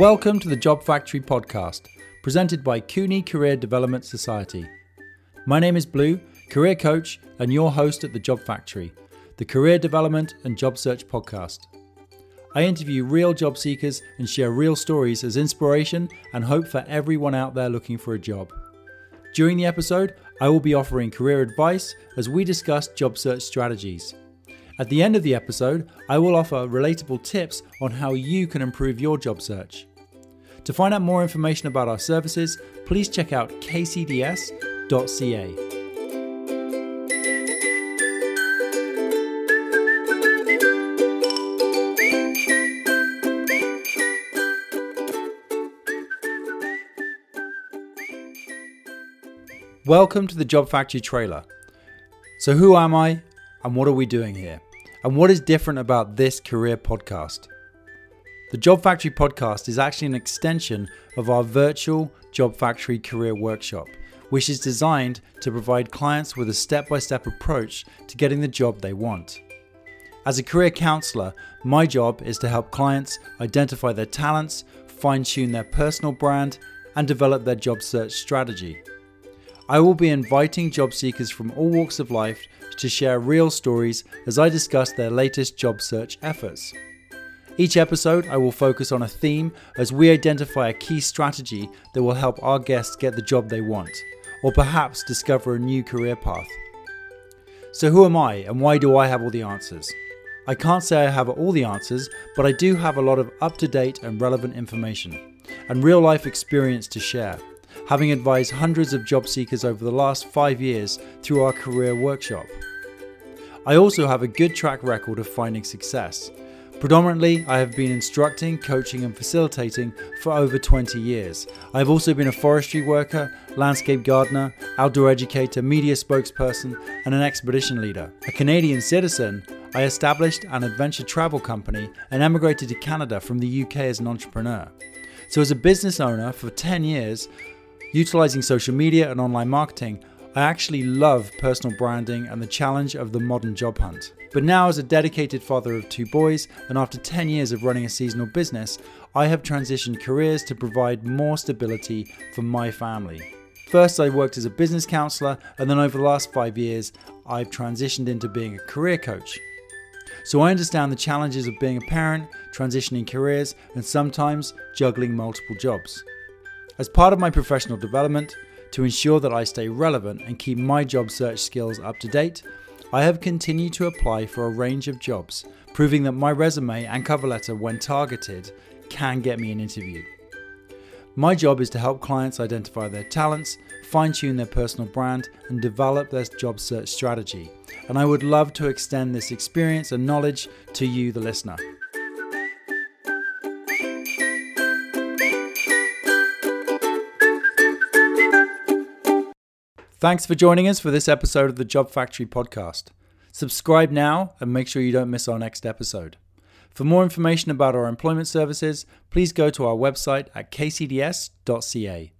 Welcome to the Job Factory Podcast, presented by CUNY Career Development Society. My name is Blue, career coach and your host at the Job Factory, the career development and job search podcast. I interview real job seekers and share real stories as inspiration and hope for everyone out there looking for a job. During the episode, I will be offering career advice as we discuss job search strategies. At the end of the episode, I will offer relatable tips on how you can improve your job search. To find out more information about our services, please check out kcds.ca. Welcome to the Job Factory trailer. So who am I and what are we doing here? And what is different about this career podcast? The Job Factory podcast is actually an extension of our virtual Job Factory career workshop, which is designed to provide clients with a step-by-step approach to getting the job they want. As a career counselor, my job is to help clients identify their talents, fine-tune their personal brand, and develop their job search strategy. I will be inviting job seekers from all walks of life to share real stories as I discuss their latest job search efforts. Each episode, I will focus on a theme as we identify a key strategy that will help our guests get the job they want, or perhaps discover a new career path. So who am I and why do I have all the answers? I can't say I have all the answers, but I do have a lot of up-to-date and relevant information and real-life experience to share, having advised hundreds of job seekers over the last 5 years through our career workshop. I also have a good track record of finding success. Predominantly, I have been instructing, coaching and facilitating for over 20 years. I've also been a forestry worker, landscape gardener, outdoor educator, media spokesperson and an expedition leader. A Canadian citizen, I established an adventure travel company and emigrated to Canada from the UK as an entrepreneur. So as a business owner for 10 years, utilizing social media and online marketing, I actually love personal branding and the challenge of the modern job hunt. But now as a dedicated father of 2 boys and after 10 years of running a seasonal business, I have transitioned careers to provide more stability for my family. First, I worked as a business counselor and then over the last 5 years, I've transitioned into being a career coach. So I understand the challenges of being a parent, transitioning careers, and sometimes juggling multiple jobs. As part of my professional development, to ensure that I stay relevant and keep my job search skills up to date, I have continued to apply for a range of jobs, proving that my resume and cover letter, when targeted, can get me an interview. My job is to help clients identify their talents, fine-tune their personal brand, and develop their job search strategy. And I would love to extend this experience and knowledge to you, the listener. Thanks for joining us for this episode of the Job Factory podcast. Subscribe now and make sure you don't miss our next episode. For more information about our employment services, please go to our website at kcds.ca.